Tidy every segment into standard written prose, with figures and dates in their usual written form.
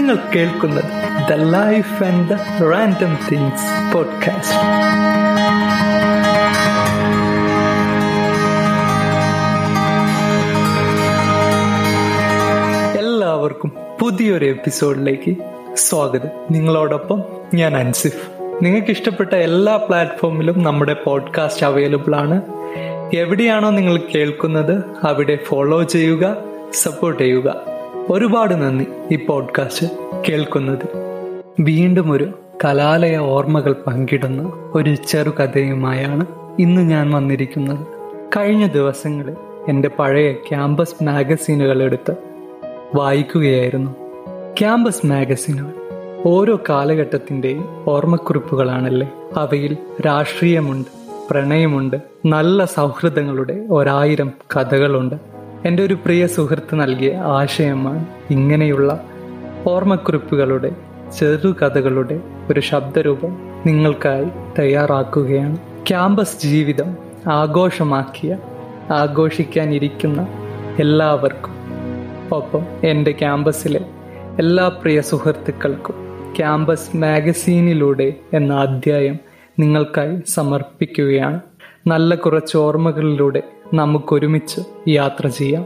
നിങ്ങൾ കേൾക്കുന്നത് the life and the random things podcast. എല്ലാവർക്കും പുതിയൊരു എപ്പിസോഡിലേക്ക് സ്വാഗതം. നിങ്ങളോടൊപ്പം ഞാൻ അൻസിഫ്. നിങ്ങൾക്ക് ഇഷ്ടപ്പെട്ട എല്ലാ പ്ലാറ്റ്ഫോമിലും നമ്മുടെ പോഡ്കാസ്റ്റ് അവൈലബിൾ ആണ്. എവിടെയാണോ നിങ്ങൾ കേൾക്കുന്നത് അവിടെ ഫോളോ ചെയ്യുക, സപ്പോർട്ട് ചെയ്യുക. ഒരുപാട് നന്ദി ഈ പോഡ്കാസ്റ്റ് കേൾക്കുന്നത്. വീണ്ടും ഒരു കലാലയ ഓർമ്മകൾ പങ്കിടുന്ന ഒരു ചെറുകഥയുമായാണ് ഇന്ന് ഞാൻ വന്നിരിക്കുന്നത്. കഴിഞ്ഞ ദിവസങ്ങളിൽ എൻ്റെ പഴയ ക്യാമ്പസ് മാഗസീനുകളെടുത്ത് വായിക്കുകയായിരുന്നു. ക്യാമ്പസ് മാഗസീനുകൾ ഓരോ കാലഘട്ടത്തിൻ്റെയും ഓർമ്മക്കുറിപ്പുകളാണല്ലേ. അവയിൽ രാഷ്ട്രീയമുണ്ട്, പ്രണയമുണ്ട്, നല്ല സൗഹൃദങ്ങളുടെ 1000 കഥകളുണ്ട്. എൻ്റെ ഒരു പ്രിയ സുഹൃത്ത് നൽകിയ ആശയമാണ് ഇങ്ങനെയുള്ള ഓർമ്മക്കുറിപ്പുകളുടെ ചെറുകഥകളുടെ ഒരു ശബ്ദരൂപം നിങ്ങൾക്കായി തയ്യാറാക്കുകയാണ്. ക്യാമ്പസ് ജീവിതം ആഘോഷിക്കാനിരിക്കുന്ന എല്ലാവർക്കും ഒപ്പം എൻ്റെ ക്യാമ്പസിലെ എല്ലാ പ്രിയ സുഹൃത്തുക്കൾക്കും ക്യാമ്പസ് മാഗസീനിലൂടെ എന്ന അധ്യായം നിങ്ങൾക്കായി സമർപ്പിക്കുകയാണ്. നല്ല കുറച്ച് ഓർമ്മകളിലൂടെ നമുക്കൊരുമിച്ച് യാത്ര ചെയ്യാം.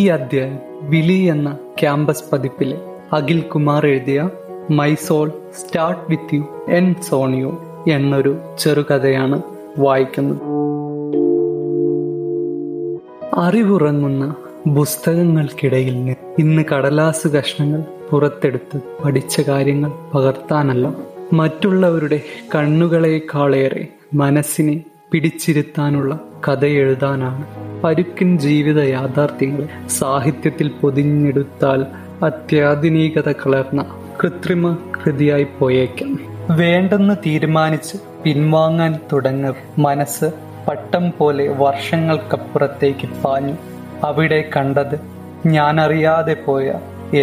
ഈ അധ്യായം വിലി എന്ന ക്യാമ്പസ് പതിപ്പിലെ അഖിൽകുമാർ എഴുതിയ my soul start with you and സോണിയോ എന്നൊരു ചെറുകഥയാണ് വായിക്കുന്നത്. അറിവുറങ്ങുന്ന പുസ്തകങ്ങൾക്കിടയിൽ ഇന്ന് കടലാസു കഷ്ണങ്ങൾ പുറത്തെടുത്ത് പഠിച്ച കാര്യങ്ങൾ പകർത്താനല്ല, മറ്റുള്ളവരുടെ കണ്ണുകളെക്കാളേറെ മനസ്സിനെ പിടിച്ചിരുത്താനുള്ള കഥയെഴുതാനാണ്. പരുക്കൻ ജീവിത യാഥാർത്ഥ്യങ്ങൾ സാഹിത്യത്തിൽ പൊതിഞ്ഞെടുത്താൽ അത്യാധുനികത കലർന്ന കൃത്രിമ കൃതിയായി പോയേക്കാം. വേണ്ടെന്ന് തീരുമാനിച്ച് പിൻവാങ്ങാൻ തുടങ്ങ മനസ്സ് പട്ടം പോലെ വർഷങ്ങൾക്കപ്പുറത്തേക്ക് പാഞ്ഞു. അവിടെ കണ്ടത് ഞാനറിയാതെ പോയ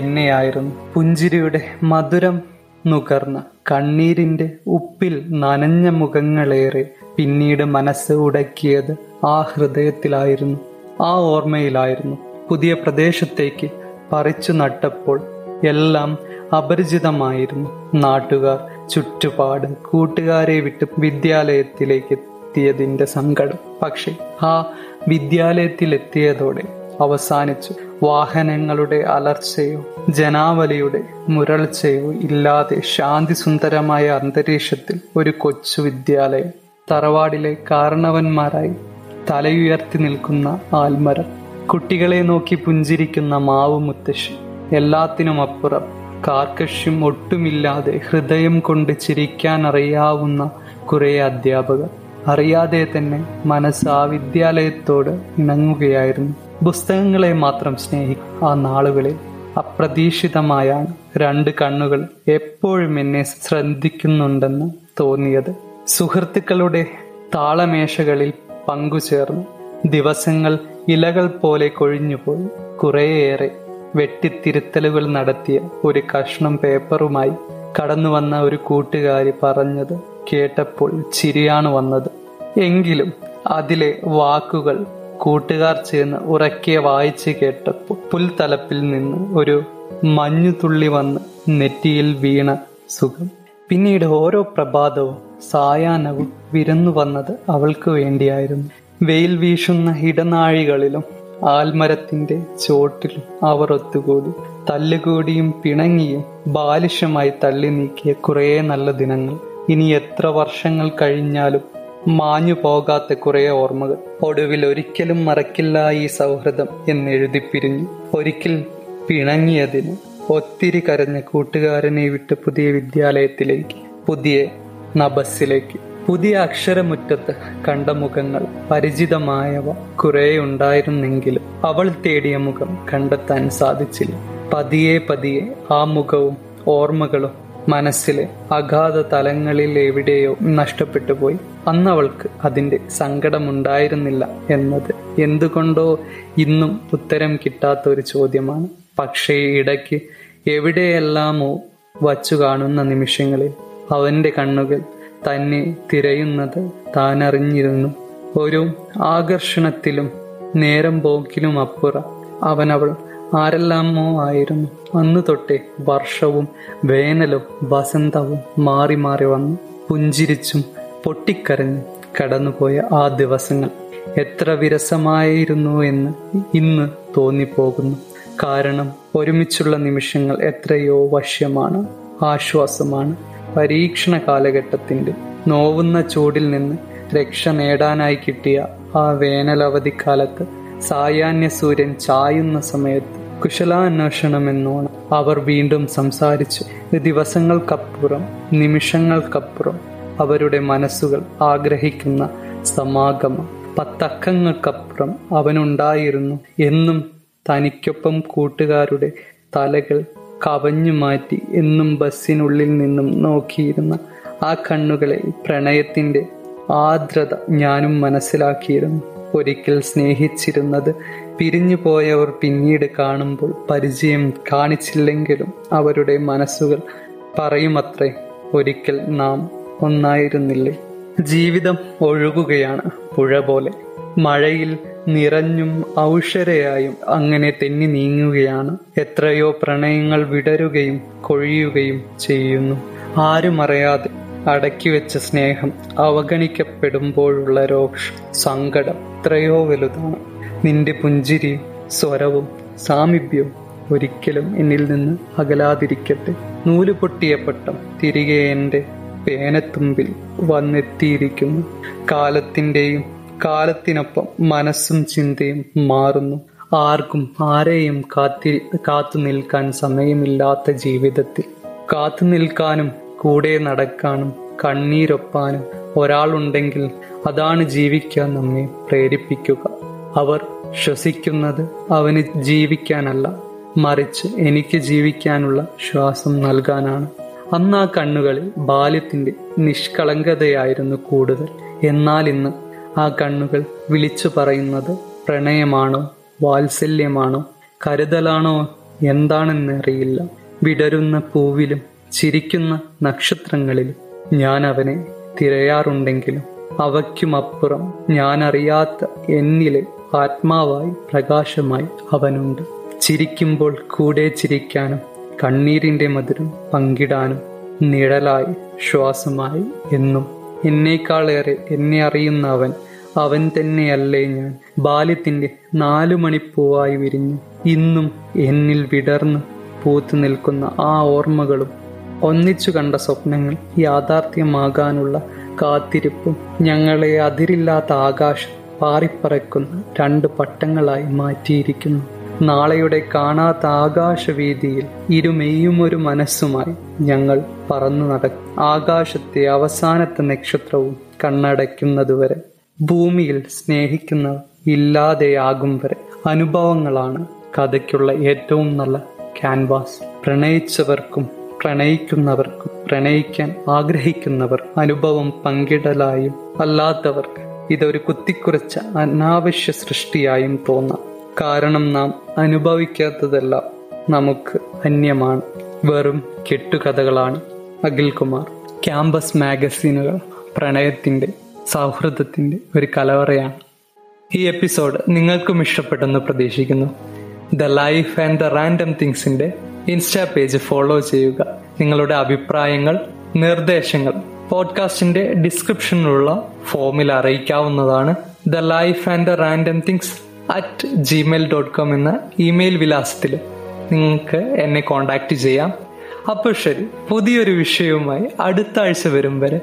എന്നെയായിരുന്നു. പുഞ്ചിരിയുടെ മധുരം നുകർന്ന, കണ്ണീരിൻ്റെ ഉപ്പിൽ നനഞ്ഞ മുഖങ്ങളേറെ പിന്നീട് മനസ്സ് ഉടക്കിയത് ആ ഹൃദയത്തിലായിരുന്നു, ആ ഓർമ്മയിലായിരുന്നു. പുതിയ പ്രദേശത്തേക്ക് പറിച്ചു നട്ടപ്പോൾ എല്ലാം അപരിചിതമായിരുന്നു. നാട്ടുകാർ, ചുറ്റുപാട്, കൂട്ടുകാരെ വിട്ട് വിദ്യാലയത്തിലേക്ക് എത്തിയതിൻ്റെ സങ്കടം. പക്ഷെ ആ വിദ്യാലയത്തിലെത്തിയതോടെ അവസാനിച്ചു. വാഹനങ്ങളുടെ അലർച്ചയോ ജനാവലിയുടെ മുരൾച്ചയോ ഇല്ലാതെ ശാന്തിസുന്ദരമായ അന്തരീക്ഷത്തിൽ ഒരു കൊച്ചു വിദ്യാലയം. തറവാടിലെ കാരണവന്മാരായി തലയുയർത്തി നിൽക്കുന്ന ആൽമരം, കുട്ടികളെ നോക്കി പുഞ്ചിരിക്കുന്ന മാവ് മുത്തശ്ശി, എല്ലാത്തിനുമപ്പുറം കാർക്കശ്യം ഒട്ടുമില്ലാതെ ഹൃദയം കൊണ്ട് ചിരിക്കാൻ അറിയാവുന്ന കുറേ അധ്യാപകർ. അറിയാതെ തന്നെ മനസ്സ് ആ വിദ്യാലയത്തോട് ഇണങ്ങുകയായിരുന്നു. പുസ്തകങ്ങളെ മാത്രം സ്നേഹിക്കും ആ നാളുകളിൽ അപ്രതീക്ഷിതമായാണ് 2 കണ്ണുകൾ എപ്പോഴും എന്നെ ശ്രദ്ധിക്കുന്നുണ്ടെന്ന് തോന്നിയത്. സുഹൃത്തുക്കളുടെ താളമേശകളിൽ പങ്കുചേർന്നു ദിവസങ്ങൾ ഇലകൾ പോലെ കൊഴിഞ്ഞുപോയി. കുറേയേറെ വെട്ടിത്തിരുത്തലുകൾ നടത്തിയ ഒരു കഷ്ണം പേപ്പറുമായി കടന്നുവന്ന ഒരു കൂട്ടുകാരി പറഞ്ഞത് കേട്ടപ്പോൾ ചിരിയാണ് വന്നത്. എങ്കിലും അതിലെ വാക്കുകൾ കൂട്ടുകാർ ചേർന്ന് ഉറക്കെ വായിച്ച് കേട്ടപ്പോൾ പുൽത്തലപ്പിൽ നിന്ന് ഒരു മഞ്ഞുതുള്ളി വന്ന് നെറ്റിയിൽ വീണ സുഖം. പിന്നീട് ഓരോ പ്രഭാതവും സായാഹ്നവും വിരുന്നു വന്നത് അവൾക്ക് വേണ്ടിയായിരുന്നു. വെയിൽ വീശുന്ന ഇടനാഴികളിലും ആൽമരത്തിന്റെ ചോട്ടിലും അവർ ഒത്തുകൂടി. തല്ലുകൂടിയും പിണങ്ങിയും ബാലിശമായി തള്ളി നീക്കിയ കുറേ നല്ല ദിനങ്ങൾ. ഇനി എത്ര വർഷങ്ങൾ കഴിഞ്ഞാലും മാഞ്ഞു പോകാത്ത കുറേ ഓർമ്മകൾ. ഒടുവിൽ ഒരിക്കലും മറക്കില്ല ഈ സൗഹൃദം എന്നെഴുതി പിരിഞ്ഞു. ഒരിക്കൽ പിണങ്ങിയതിന് ഒത്തിരി കരഞ്ഞ കൂട്ടുകാരനെ വിട്ട് പുതിയ വിദ്യാലയത്തിലേക്ക്, പുതിയ നബസിലേക്ക്. പുതിയ അക്ഷരമുറ്റത്ത് കണ്ട മുഖങ്ങൾ പരിചിതമായവ കുറേ ഉണ്ടായിരുന്നെങ്കിലും അവൾ തേടിയ മുഖം കണ്ടെത്താൻ സാധിച്ചില്ല. പതിയെ പതിയെ ആ മുഖവും ഓർമ്മകളും മനസ്സിലെ അഗാധ തലങ്ങളിൽ എവിടെയോ നഷ്ടപ്പെട്ടു പോയി. അന്നവൾക്ക് അതിൻ്റെ സങ്കടമുണ്ടായിരുന്നില്ല എന്നത് എന്തുകൊണ്ടോ ഇന്നും ഉത്തരം കിട്ടാത്ത ഒരു ചോദ്യമാണ്. പക്ഷേ ഇടയ്ക്ക് എവിടെയെല്ലാമോ വച്ചു കാണുന്ന നിമിഷങ്ങളിൽ അവൻ്റെ കണ്ണുകൾ തന്നെ തിരയുന്നത് താനറിഞ്ഞിരുന്നു. ഓരോ ആകർഷണത്തിലും നേരം പോക്കിലും അപ്പുറം അവനവൾ ആരെല്ലാമോ ആയിരുന്നു. അന്ന് തൊട്ടേ വർഷവും വേനലും വസന്തവും മാറി മാറി വന്നു. പുഞ്ചിരിച്ചും പൊട്ടിക്കരഞ്ഞും കടന്നുപോയ ആ ദിവസങ്ങൾ എത്ര വിരസമായിരുന്നു എന്ന് ഇന്ന് തോന്നിപ്പോകുന്നു. കാരണം ഒരുമിച്ചുള്ള നിമിഷങ്ങൾ എത്രയോ വശ്യമാണ്, ആശ്വാസമാണ്. പരീക്ഷണ കാലഘട്ടത്തിൻ്റെ നോവുന്ന ചൂടിൽ നിന്ന് രക്ഷ നേടാനായി കിട്ടിയ ആ വേനലവധിക്കാലത്ത് സായാഹ്ന സൂര്യൻ ചായുന്ന സമയത്ത് കുശലാന്വേഷണമെന്നോണം അവർ വീണ്ടും സംസാരിച്ചു. ദിവസങ്ങൾക്കപ്പുറം, നിമിഷങ്ങൾക്കപ്പുറം അവരുടെ മനസ്സുകൾ ആഗ്രഹിക്കുന്ന സമാഗമം. 10 അക്കങ്ങൾക്കപ്പുറം അവനുണ്ടായിരുന്നു. എന്നും തനിക്കൊപ്പം കൂട്ടുകാരുടെ തലകൾ കവഞ്ഞു മാറ്റി എന്നും ബസ്സിനുള്ളിൽ നിന്നും നോക്കിയിരുന്ന ആ കണ്ണുകളെ പ്രണയത്തിൻ്റെ ആർദ്രത ഞാനും മനസ്സിലാക്കിയിരുന്നു. ഒരിക്കൽ സ്നേഹിച്ചിരുന്നത് പിരിഞ്ഞു പോയവർ പിന്നീട് കാണുമ്പോൾ പരിചയം കാണിച്ചില്ലെങ്കിലും അവരുടെ മനസ്സുകൾ പറയുമത്രേ, ഒരിക്കൽ നാം ഒന്നായിരുന്നില്ലേ. ജീവിതം ഒഴുകുകയാണ് പുഴ പോലെ, മഴയിൽ നിറഞ്ഞും ഔഷരയായും അങ്ങനെ തെന്നി നീങ്ങുകയാണ്. എത്രയോ പ്രണയങ്ങൾ വിടരുകയും കൊഴിയുകയും ചെയ്യുന്നു. ആരുമറിയാതെ അടക്കിവെച്ച സ്നേഹം അവഗണിക്കപ്പെടുമ്പോഴുള്ള രോഷം, സങ്കടം എത്രയോ വലുതാണ്. നിന്റെ പുഞ്ചിരിയും സ്വരവും സാമീപ്യവും ഒരിക്കലും എന്നിൽ നിന്ന് അകലാതിരിക്കട്ടെ. നൂല് പൊട്ടിയ പട്ടം തിരികെ എൻ്റെ പേനത്തുമ്പിൽ വന്നെത്തിയിരിക്കുന്നു. കാലത്തിൻ്റെയും കാലത്തിനൊപ്പം മനസ്സും ചിന്തയും മാറുന്നു. ആർക്കും ആരെയും കാത്തു നിൽക്കാൻ സമയമില്ലാത്ത ജീവിതത്തിൽ കാത്തു നിൽക്കാനും കൂടെ നടക്കാനും കണ്ണീരൊപ്പാനും ഒരാളുണ്ടെങ്കിൽ അതാണ് ജീവിക്കാൻ നമ്മെ പ്രേരിപ്പിക്കുക. അവർ ശ്വസിക്കുന്നത് അവന് ജീവിക്കാനല്ല, മറിച്ച് എനിക്ക് ജീവിക്കാനുള്ള ശ്വാസം നൽകാനാണ്. അന്ന് ആ കണ്ണുകളിൽ ബാല്യത്തിൻ്റെ നിഷ്കളങ്കതയായിരുന്നു കൂടുതൽ. എന്നാൽ ഇന്ന് ആ കണ്ണുകൾ വിളിച്ചു പറയുന്നത് പ്രണയമാണോ, വാത്സല്യമാണോ, കരുതലാണോ, എന്താണെന്നറിയില്ല. വിടരുന്ന പൂവിലും ചിരിക്കുന്ന നക്ഷത്രങ്ങളിലും ഞാൻ അവനെ തിരയാറുണ്ടെങ്കിലും അവയ്ക്കുമപ്പുറം ഞാനറിയാത്ത എന്നിലെ ആത്മാവായി പ്രകാശമായി അവനുണ്ട്. ചിരിക്കുമ്പോൾ കൂടെ ചിരിക്കാനും കണ്ണീരിൻ്റെ മധുരം പങ്കിടാനും നിഴലായി ശ്വാസമായി എന്നും. എന്നേക്കാളേറെ എന്നെ അറിയുന്ന അവൻ, അവൻ തന്നെയല്ലേ ഞാൻ ബാല്യത്തിൻ്റെ 4 മണിപ്പൂവായി വിരിഞ്ഞ് ഇന്നും എന്നിൽ വിടർന്ന് പൂത്തു നിൽക്കുന്ന ആ ഓർമ്മകളും ഒന്നിച്ചു കണ്ട സ്വപ്നങ്ങൾ യാഥാർത്ഥ്യമാകാനുള്ള കാത്തിരിപ്പും ഞങ്ങളെ അതിരില്ലാത്ത ആകാശം പാറിപ്പറക്കുന്ന 2 പട്ടങ്ങളായി മാറ്റിയിരിക്കുന്നു. നാളെയുടെ കാണാത്ത ആകാശവീതിയിൽ ഇരുമേയും ഒരു മനസ്സുമായി ഞങ്ങൾ പറന്നു നടക്കും. ആകാശത്തെ അവസാനത്തെ നക്ഷത്രവും കണ്ണടയ്ക്കുന്നതുവരെ, ഭൂമിയിൽ സ്നേഹിക്കുന്നവർ ഇല്ലാതെയാകും വരെ. അനുഭവങ്ങളാണ് കഥയ്ക്കുള്ള ഏറ്റവും നല്ല ക്യാൻവാസ്. പ്രണയിച്ചവർക്കും പ്രണയിക്കുന്നവർക്കും പ്രണയിക്കാൻ ആഗ്രഹിക്കുന്നവർ അനുഭവം പങ്കിടലായും അല്ലാത്തവർക്ക് ഇതൊരു കുത്തിക്കുറച്ച അനാവശ്യ സൃഷ്ടിയായും തോന്നാം. കാരണം നാം അനുഭവിക്കാത്തതെല്ലാം നമുക്ക് അന്യമാണ്, വെറും കെട്ടുകഥകളാണ്. അഖിൽകുമാർ. ക്യാമ്പസ് മാഗസീനുകൾ പ്രണയത്തിൻ്റെ സൗഹൃദത്തിൻ്റെ ഒരു കലവറയാണ്. ഈ എപ്പിസോഡ് നിങ്ങൾക്കും ഇഷ്ടപ്പെട്ടെന്ന് പ്രതീക്ഷിക്കുന്നു. The life and the random തിങ്സിൻ്റെ ഇൻസ്റ്റാ പേജ് ഫോളോ ചെയ്യുക. നിങ്ങളുടെ അഭിപ്രായങ്ങൾ, നിർദ്ദേശങ്ങൾ പോഡ്കാസ്റ്റിന്റെ ഡിസ്ക്രിപ്ഷനിലുള്ള ഫോമിൽ അറിയിക്കാവുന്നതാണ്. The life and the random things @gmail.com എന്ന ഇമെയിൽ വിലാസത്തിൽ നിങ്ങൾക്ക് എന്നെ കോൺടാക്ട് ചെയ്യാം. അപ്പോൾ ശരി, പുതിയൊരു വിഷയവുമായി അടുത്ത ആഴ്ച വരും വരെ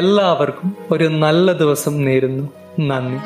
എല്ലാവർക്കും ഒരു നല്ല ദിവസം നേരുന്നു. നന്ദി.